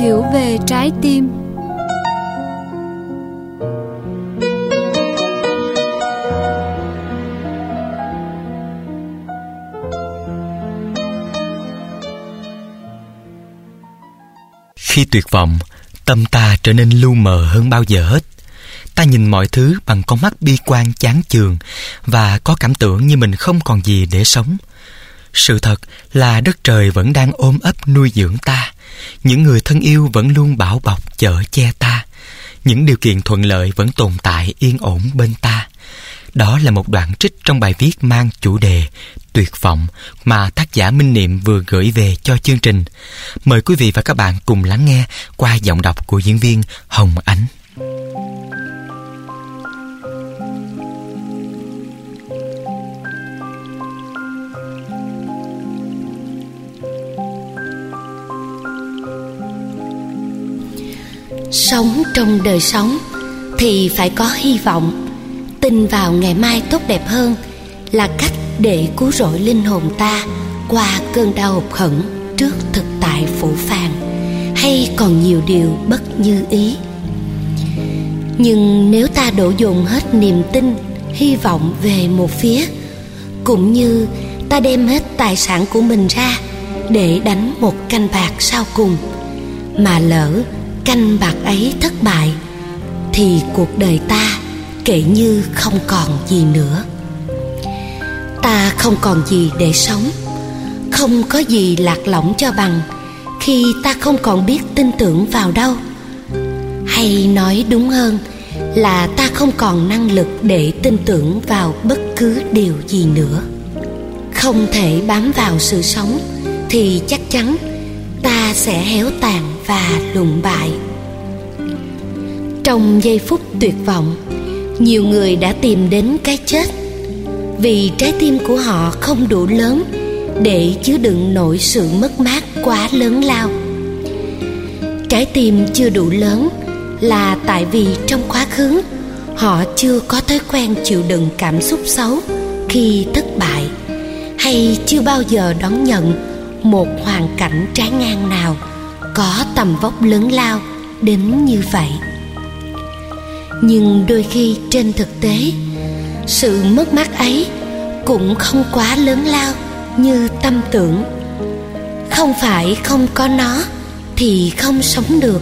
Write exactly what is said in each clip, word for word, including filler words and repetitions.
hiểu về trái tim. Khi tuyệt vọng, tâm ta trở nên lu mờ hơn bao giờ hết. Ta nhìn mọi thứ bằng con mắt bi quan chán chường và có cảm tưởng như mình không còn gì để sống. Sự thật là đất trời vẫn đang ôm ấp nuôi dưỡng ta. Những người thân yêu vẫn luôn bảo bọc chở che ta. Những điều kiện thuận lợi vẫn tồn tại yên ổn bên ta. Đó là một đoạn trích trong bài viết mang chủ đề Tuyệt vọng mà tác giả Minh Niệm vừa gửi về cho chương trình. Mời quý vị và các bạn cùng lắng nghe qua giọng đọc của diễn viên Hồng Ánh. Sống trong đời sống thì phải có hy vọng. Tin vào ngày mai tốt đẹp hơn là cách để cứu rỗi linh hồn ta qua cơn đau hụt hẫng trước thực tại phủ phàng, hay còn nhiều điều bất như ý. Nhưng nếu ta đổ dồn hết niềm tin, hy vọng về một phía, cũng như ta đem hết tài sản của mình ra để đánh một canh bạc sau cùng, mà lỡ canh bạc ấy thất bại, thì cuộc đời ta kể như không còn gì nữa. Ta không còn gì để sống. Không có gì lạc lõng cho bằng khi ta không còn biết tin tưởng vào đâu. Hay nói đúng hơn là ta không còn năng lực để tin tưởng vào bất cứ điều gì nữa. Không thể bám vào sự sống thì chắc chắn ta sẽ héo tàn và lụn bại. Trong giây phút tuyệt vọng, nhiều người đã tìm đến cái chết, vì trái tim của họ không đủ lớn để chứa đựng nổi sự mất mát quá lớn lao. Trái tim chưa đủ lớn là tại vì trong quá khứ họ chưa có thói quen chịu đựng cảm xúc xấu khi thất bại, hay chưa bao giờ đón nhận một hoàn cảnh trái ngang nào có tầm vóc lớn lao đến như vậy. Nhưng đôi khi trên thực tế, sự mất mát ấy cũng không quá lớn lao như tâm tưởng. Không phải không có nó thì không sống được.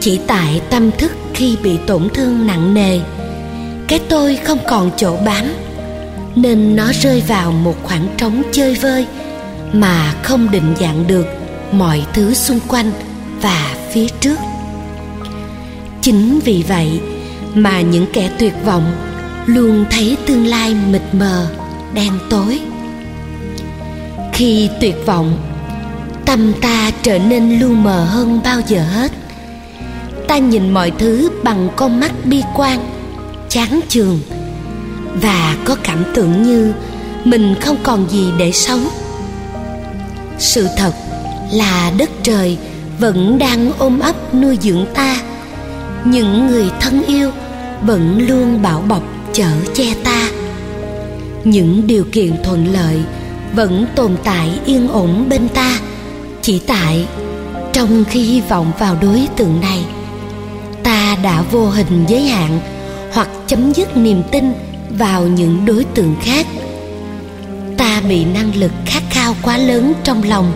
Chỉ tại tâm thức khi bị tổn thương nặng nề, cái tôi không còn chỗ bám, nên nó rơi vào một khoảng trống chơi vơi mà không định dạng được mọi thứ xung quanh và phía trước. Chính vì vậy mà những kẻ tuyệt vọng luôn thấy tương lai mịt mờ, đen tối. Khi tuyệt vọng, tâm ta trở nên lu mờ hơn bao giờ hết. Ta nhìn mọi thứ bằng con mắt bi quan, chán chường, và có cảm tưởng như mình không còn gì để sống. Sự thật là đất trời vẫn đang ôm ấp nuôi dưỡng ta. Những người thân yêu vẫn luôn bảo bọc chở che ta. Những điều kiện thuận lợi vẫn tồn tại yên ổn bên ta. Chỉ tại trong khi hy vọng vào đối tượng này, ta đã vô hình giới hạn hoặc chấm dứt niềm tin vào những đối tượng khác. Ta bị năng lực khát khao quá lớn trong lòng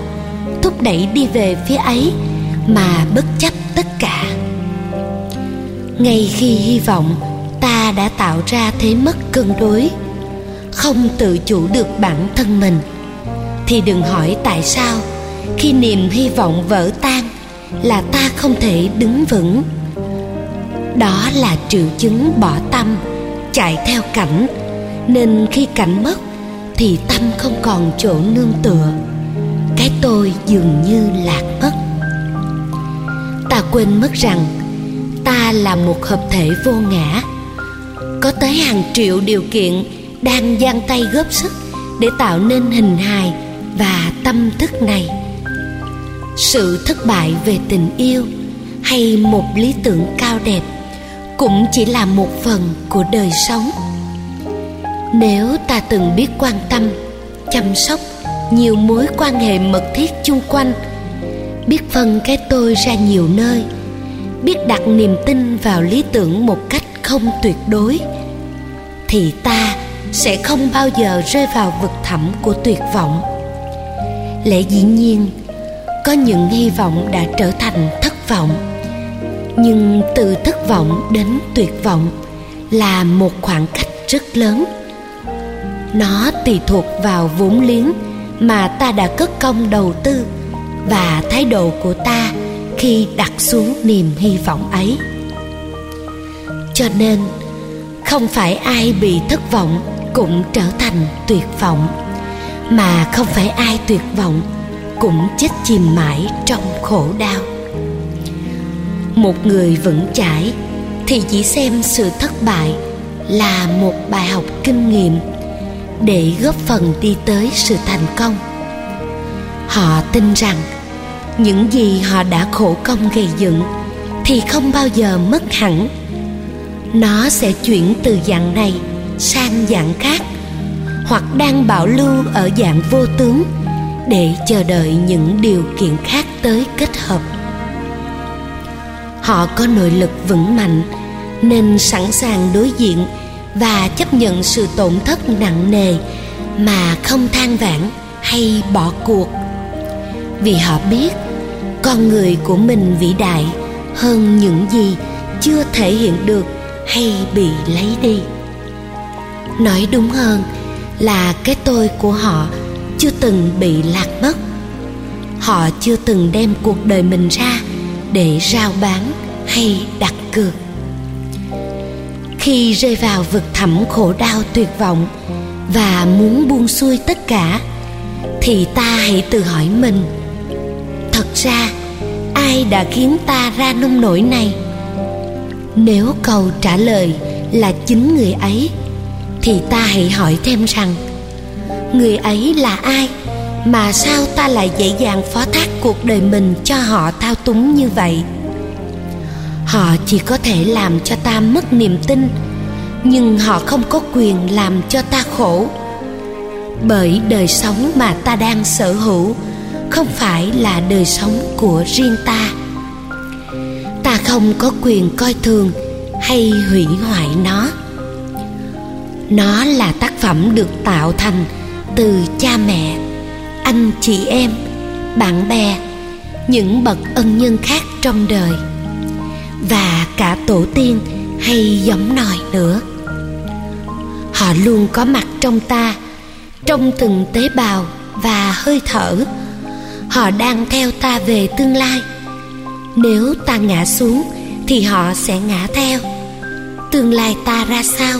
thúc đẩy đi về phía ấy mà bất chấp tất cả. Ngay khi hy vọng, ta đã tạo ra thế mất cân đối, không tự chủ được bản thân mình, thì đừng hỏi tại sao khi niềm hy vọng vỡ tan là ta không thể đứng vững. Đó là triệu chứng bỏ tâm, chạy theo cảnh, nên khi cảnh mất thì tâm không còn chỗ nương tựa. Cái tôi dường như lạc mất. Ta quên mất rằng ta là một hợp thể vô ngã, có tới hàng triệu điều kiện đang giang tay góp sức để tạo nên hình hài và tâm thức này. Sự thất bại về tình yêu hay một lý tưởng cao đẹp cũng chỉ là một phần của đời sống. Nếu ta từng biết quan tâm, chăm sóc nhiều mối quan hệ mật thiết chung quanh, biết phân cái tôi ra nhiều nơi, biết đặt niềm tin vào lý tưởng một cách không tuyệt đối, thì ta sẽ không bao giờ rơi vào vực thẳm của tuyệt vọng. Lẽ dĩ nhiên, có những hy vọng đã trở thành thất vọng, nhưng từ thất vọng đến tuyệt vọng là một khoảng cách rất lớn. Nó tùy thuộc vào vốn liếng mà ta đã cất công đầu tư và thái độ của ta khi đặt xuống niềm hy vọng ấy. Cho nên, không phải ai bị thất vọng cũng trở thành tuyệt vọng, mà không phải ai tuyệt vọng cũng chết chìm mãi trong khổ đau. Một người vững chãi thì chỉ xem sự thất bại là một bài học kinh nghiệm để góp phần đi tới sự thành công. Họ tin rằng những gì họ đã khổ công gây dựng thì không bao giờ mất hẳn. Nó sẽ chuyển từ dạng này sang dạng khác, hoặc đang bảo lưu ở dạng vô tướng để chờ đợi những điều kiện khác tới kết hợp. Họ có nội lực vững mạnh nên sẵn sàng đối diện và chấp nhận sự tổn thất nặng nề mà không than vãn hay bỏ cuộc, vì họ biết con người của mình vĩ đại hơn những gì chưa thể hiện được hay bị lấy đi. Nói đúng hơn là cái tôi của họ chưa từng bị lạc mất. Họ chưa từng đem cuộc đời mình ra để rao bán hay đặt cược. Khi rơi vào vực thẳm khổ đau tuyệt vọng và muốn buông xuôi tất cả, thì ta hãy tự hỏi mình: thật ra ai đã khiến ta ra nông nỗi này? Nếu câu trả lời là chính người ấy, thì ta hãy hỏi thêm rằng: người ấy là ai mà sao ta lại dễ dàng phó thác cuộc đời mình cho họ thao túng như vậy? Họ chỉ có thể làm cho ta mất niềm tin, nhưng họ không có quyền làm cho ta khổ. Bởi đời sống mà ta đang sở hữu không phải là đời sống của riêng ta. Ta không có quyền coi thường hay hủy hoại nó. Nó là tác phẩm được tạo thành từ cha mẹ, anh chị em, bạn bè, những bậc ân nhân khác trong đời, và cả tổ tiên hay giống nòi nữa. Họ luôn có mặt trong ta, trong từng tế bào và hơi thở. Họ đang theo ta về tương lai. Nếu ta ngã xuống thì họ sẽ ngã theo. Tương lai ta ra sao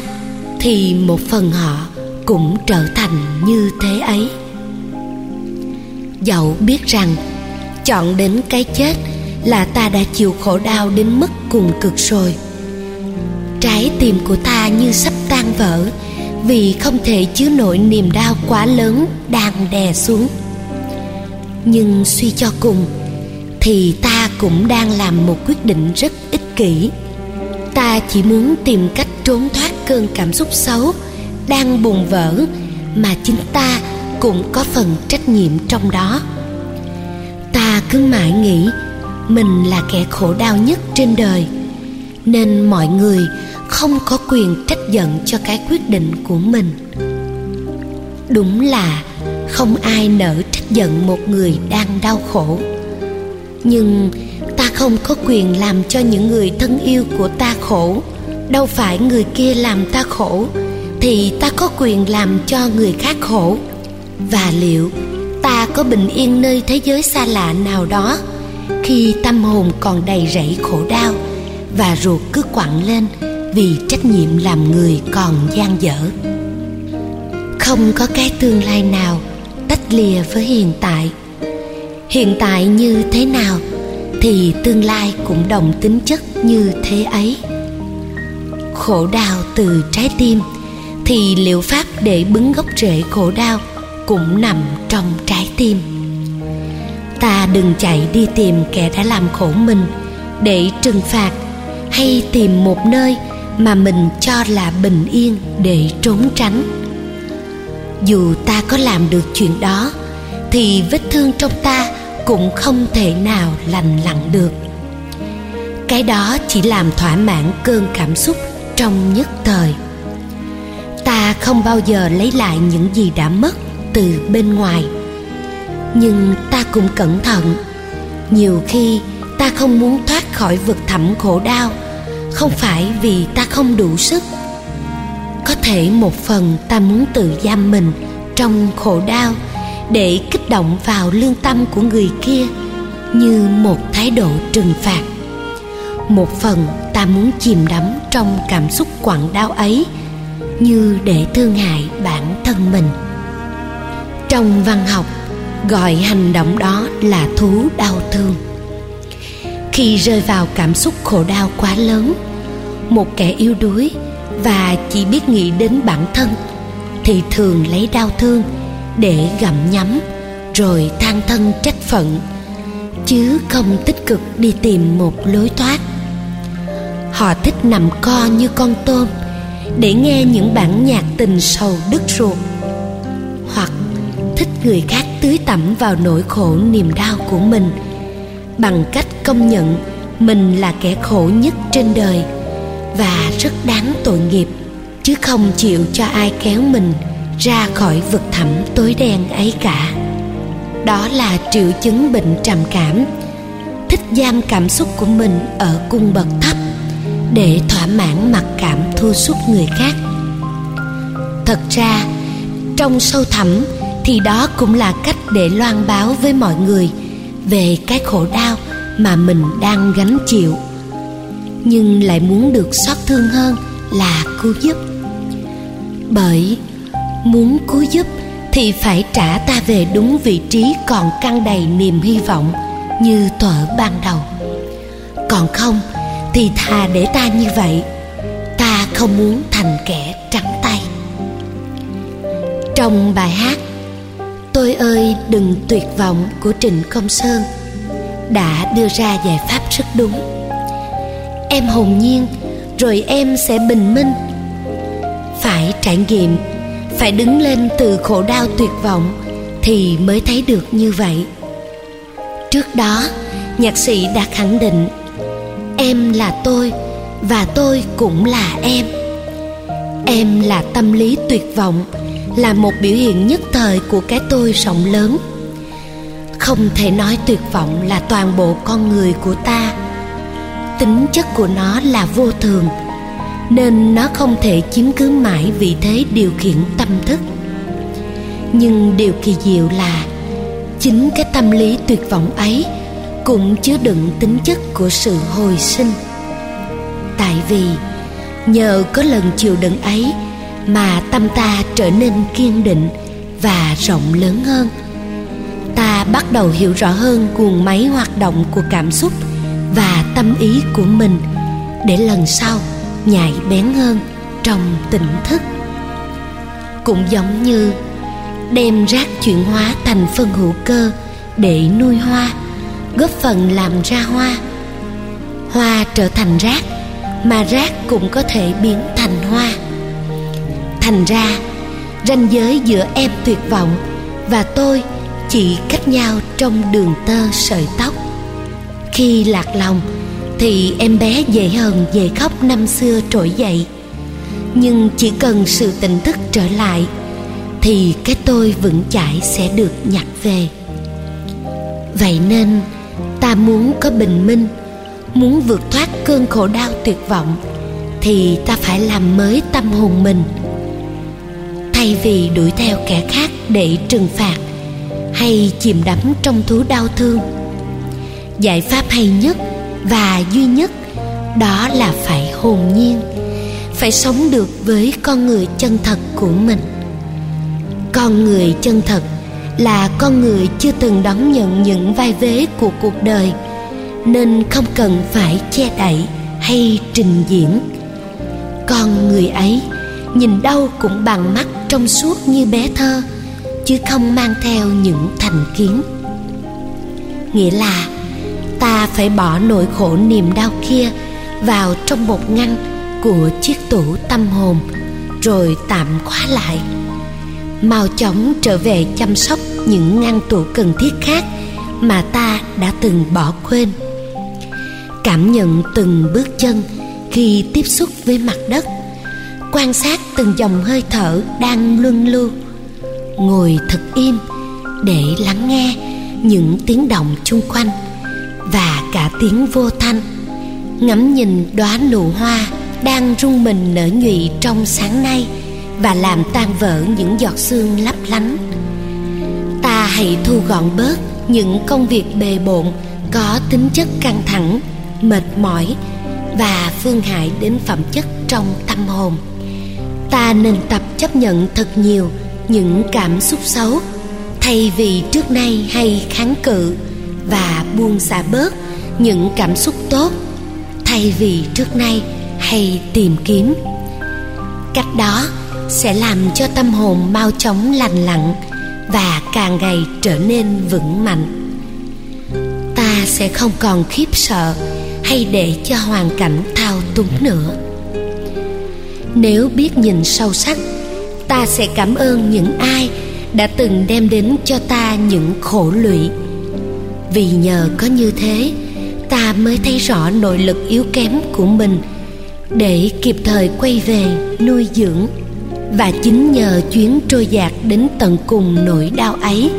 thì một phần họ cũng trở thành như thế ấy. Dẫu biết rằng chọn đến cái chết là ta đã chịu khổ đau đến mức cùng cực rồi. Trái tim của ta như sắp tan vỡ vì không thể chứa nổi niềm đau quá lớn đang đè xuống. Nhưng suy cho cùng thì ta cũng đang làm một quyết định rất ích kỷ. Ta chỉ muốn tìm cách trốn thoát cơn cảm xúc xấu đang bùng vỡ mà chính ta cũng có phần trách nhiệm trong đó. Ta cứ mãi nghĩ mình là kẻ khổ đau nhất trên đời, nên mọi người không có quyền trách giận cho cái quyết định của mình. Đúng là không ai nỡ trách giận một người đang đau khổ, nhưng ta không có quyền làm cho những người thân yêu của ta khổ. Đâu phải người kia làm ta khổ thì ta có quyền làm cho người khác khổ. Và liệu ta có bình yên nơi thế giới xa lạ nào đó khi tâm hồn còn đầy rẫy khổ đau và ruột cứ quặn lên vì trách nhiệm làm người còn dang dở? Không có cái tương lai nào tách lìa với hiện tại. Hiện tại như thế nào thì tương lai cũng đồng tính chất như thế ấy. Khổ đau từ trái tim thì liệu pháp để bứng gốc rễ khổ đau cũng nằm trong trái tim. Ta đừng chạy đi tìm kẻ đã làm khổ mình để trừng phạt, hay tìm một nơi mà mình cho là bình yên để trốn tránh. Dù ta có làm được chuyện đó thì vết thương trong ta cũng không thể nào lành lặn được. Cái đó chỉ làm thỏa mãn cơn cảm xúc trong nhất thời. Ta không bao giờ lấy lại những gì đã mất từ bên ngoài. Nhưng ta cũng cẩn thận. Nhiều khi ta không muốn thoát khỏi vực thẳm khổ đau, không phải vì ta không đủ sức. Có thể một phần ta muốn tự giam mình trong khổ đau để kích động vào lương tâm của người kia như một thái độ trừng phạt. Một phần ta muốn chìm đắm trong cảm xúc quặn đau ấy như để thương hại bản thân mình. Trong văn học gọi hành động đó là thú đau thương. Khi rơi vào cảm xúc khổ đau quá lớn, một kẻ yếu đuối và chỉ biết nghĩ đến bản thân thì thường lấy đau thương để gặm nhấm rồi than thân trách phận, chứ không tích cực đi tìm một lối thoát. Họ thích nằm co như con tôm để nghe những bản nhạc tình sầu đứt ruột, hoặc thích người khác tưới tẩm vào nỗi khổ niềm đau của mình bằng cách công nhận mình là kẻ khổ nhất trên đời và rất đáng tội nghiệp, chứ không chịu cho ai kéo mình ra khỏi vực thẳm tối đen ấy cả. Đó là triệu chứng bệnh trầm cảm, thích giam cảm xúc của mình ở cung bậc thấp để thỏa mãn mặc cảm thua sút người khác. Thật ra, trong sâu thẳm thì đó cũng là cách để loan báo với mọi người về cái khổ đau mà mình đang gánh chịu, nhưng lại muốn được xót thương hơn là cứu giúp. Bởi muốn cứu giúp thì phải trả ta về đúng vị trí còn căng đầy niềm hy vọng như thuở ban đầu. Còn không thì thà để ta như vậy. Ta không muốn thành kẻ trắng tay. Trong bài hát "Tôi ơi đừng tuyệt vọng" của Trịnh Công Sơn đã đưa ra giải pháp rất đúng. Em hồn nhiên rồi em sẽ bình minh. Phải trải nghiệm, phải đứng lên từ khổ đau tuyệt vọng thì mới thấy được như vậy. Trước đó, nhạc sĩ đã khẳng định em là tôi và tôi cũng là em. Em là tâm lý tuyệt vọng, là một biểu hiện nhất thời của cái tôi rộng lớn. Không thể nói tuyệt vọng là toàn bộ con người của ta. Tính chất của nó là vô thường, nên nó không thể chiếm cứ mãi vị thế điều khiển tâm thức. Nhưng điều kỳ diệu là chính cái tâm lý tuyệt vọng ấy cũng chứa đựng tính chất của sự hồi sinh. Tại vì nhờ có lần chịu đựng ấy mà tâm ta trở nên kiên định và rộng lớn hơn. Ta bắt đầu hiểu rõ hơn guồng máy hoạt động của cảm xúc và tâm ý của mình, để lần sau nhạy bén hơn trong tỉnh thức. Cũng giống như đem rác chuyển hóa thành phân hữu cơ để nuôi hoa, góp phần làm ra hoa. Hoa trở thành rác, mà rác cũng có thể biến thành hoa. Thành ra, ranh giới giữa em tuyệt vọng và tôi chỉ cách nhau trong đường tơ sợi tóc. Khi lạc lòng thì em bé dễ hờn dễ khóc năm xưa trỗi dậy. Nhưng chỉ cần sự tỉnh thức trở lại thì cái tôi vững chãi sẽ được nhặt về. Vậy nên ta muốn có bình minh, muốn vượt thoát cơn khổ đau tuyệt vọng thì ta phải làm mới tâm hồn mình. Thay vì đuổi theo kẻ khác để trừng phạt hay chìm đắm trong thú đau thương, giải pháp hay nhất và duy nhất đó là phải hồn nhiên, phải sống được với con người chân thật của mình. Con người chân thật là con người chưa từng đón nhận những vai vế của cuộc đời, nên không cần phải che đậy hay trình diễn. Con người ấy nhìn đâu cũng bằng mắt trong suốt như bé thơ, chứ không mang theo những thành kiến. Nghĩa là ta phải bỏ nỗi khổ niềm đau kia vào trong một ngăn của chiếc tủ tâm hồn rồi tạm khóa lại, mau chóng trở về chăm sóc những ngăn tủ cần thiết khác mà ta đã từng bỏ quên. Cảm nhận từng bước chân khi tiếp xúc với mặt đất, quan sát từng dòng hơi thở đang luân lưu, ngồi thật im để lắng nghe những tiếng động chung quanh và cả tiếng vô thanh, ngắm nhìn đóa nụ hoa đang rung mình nở nhụy trong sáng nay và làm tan vỡ những giọt sương lấp lánh. Ta hãy thu gọn bớt những công việc bề bộn có tính chất căng thẳng, mệt mỏi và phương hại đến phẩm chất trong tâm hồn. Ta nên tập chấp nhận thật nhiều những cảm xúc xấu thay vì trước nay hay kháng cự, và buông xả bớt những cảm xúc tốt thay vì trước nay hay tìm kiếm. Cách đó sẽ làm cho tâm hồn mau chóng lành lặn và càng ngày trở nên vững mạnh. Ta sẽ không còn khiếp sợ hay để cho hoàn cảnh thao túng nữa. Nếu biết nhìn sâu sắc, ta sẽ cảm ơn những ai đã từng đem đến cho ta những khổ lụy. Vì nhờ có như thế, ta mới thấy rõ nội lực yếu kém của mình để kịp thời quay về nuôi dưỡng. Và chính nhờ chuyến trôi dạt đến tận cùng nỗi đau ấy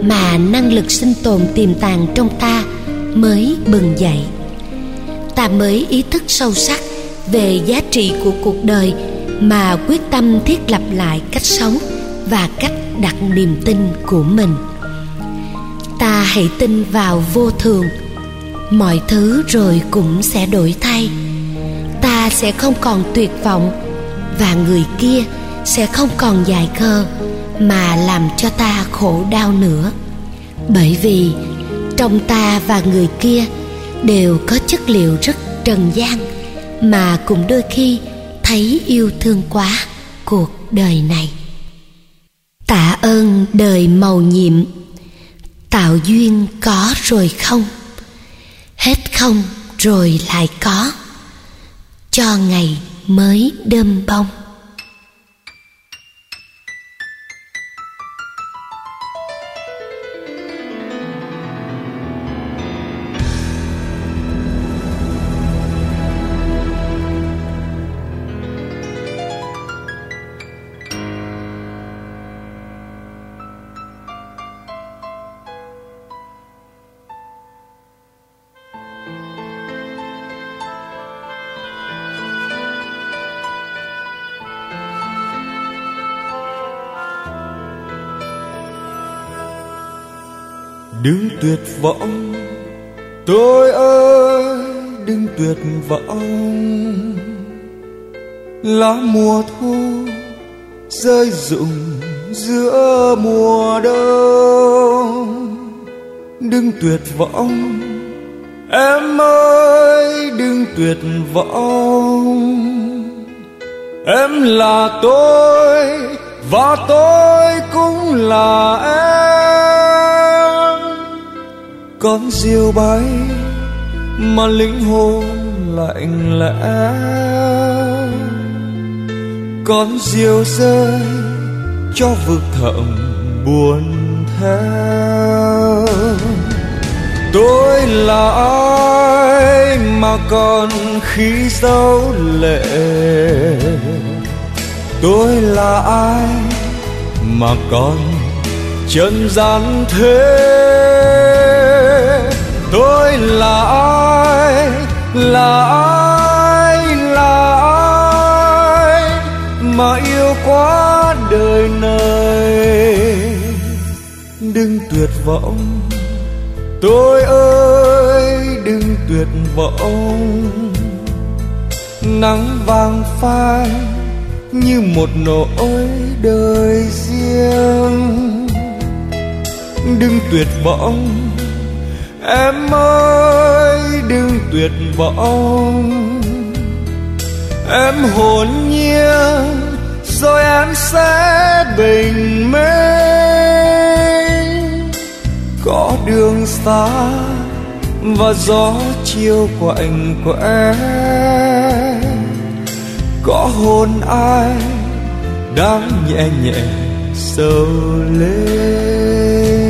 mà năng lực sinh tồn tiềm tàng trong ta mới bừng dậy. Ta mới ý thức sâu sắc về giá trị của cuộc đời mà quyết tâm thiết lập lại cách sống và cách đặt niềm tin của mình. Ta hãy tin vào vô thường, mọi thứ rồi cũng sẽ đổi thay. Ta sẽ không còn tuyệt vọng và người kia sẽ không còn dài khờ mà làm cho ta khổ đau nữa, bởi vì trong ta và người kia đều có chất liệu rất trần gian mà cũng đôi khi thấy yêu thương quá cuộc đời này. Tạ ơn đời mầu nhiệm, tạo duyên có rồi không, hết không rồi lại có, cho ngày mới đơm bông. Đừng tuyệt vọng, tôi ơi, đừng tuyệt vọng. Lá mùa thu rơi rụng giữa mùa đông. Đừng tuyệt vọng, em ơi, đừng tuyệt vọng. Em là tôi và tôi cũng là em. Con diều bay mà linh hồn lạnh lẽ, con diều rơi cho vực thẳm buồn theo. Tôi là ai mà còn khi giấu lệ, tôi là ai mà còn trần gian thế. Tôi là ai, là ai, là ai mà yêu quá đời này. Đừng tuyệt vọng, tôi ơi, đừng tuyệt vọng. Nắng vàng phai như một nỗi đời riêng. Đừng tuyệt vọng, em ơi, đừng tuyệt vọng. Em hồn nhiên rồi em sẽ bình minh. Có đường xa và gió chiều quạnh quẽ, có hồn ai đang nhẹ nhẹ sầu lên.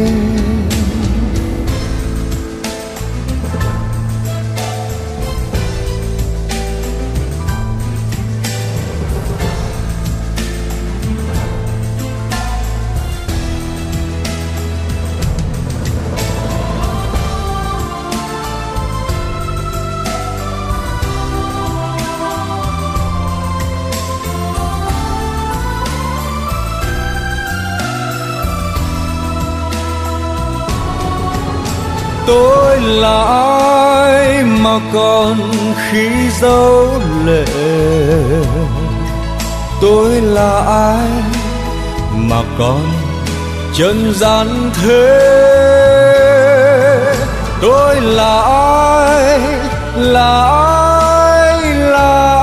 tôi là ai mà còn khi dấu lệ, tôi là ai mà còn trần gian thế, tôi là ai, là ai, là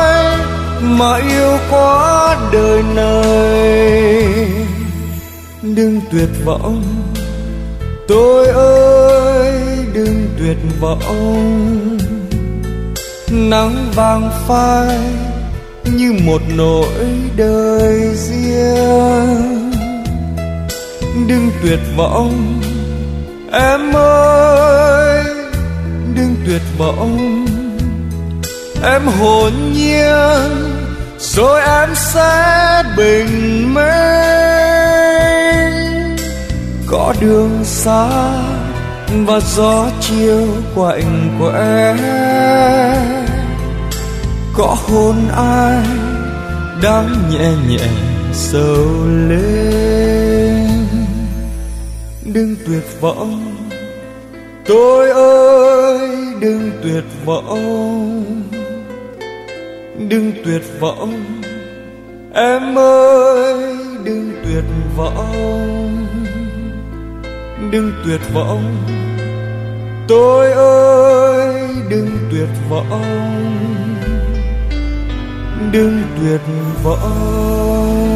ai mà yêu quá đời này. Đừng tuyệt vọng tôi ơi, đừng tuyệt vọng. Nắng vàng phai như một nỗi đời riêng. Đừng tuyệt vọng em ơi, đừng tuyệt vọng. Em hồn nhiên rồi em sẽ bình minh. Có đường xa và gió chiều quạnh quẽ, có hôn ai đang nhẹ nhẹ sầu lên. Đừng tuyệt vọng tôi ơi, đừng tuyệt vọng. Đừng tuyệt vọng em ơi, đừng tuyệt vọng. Đừng tuyệt vọng tôi ơi, đừng tuyệt vọng. Đừng tuyệt vọng.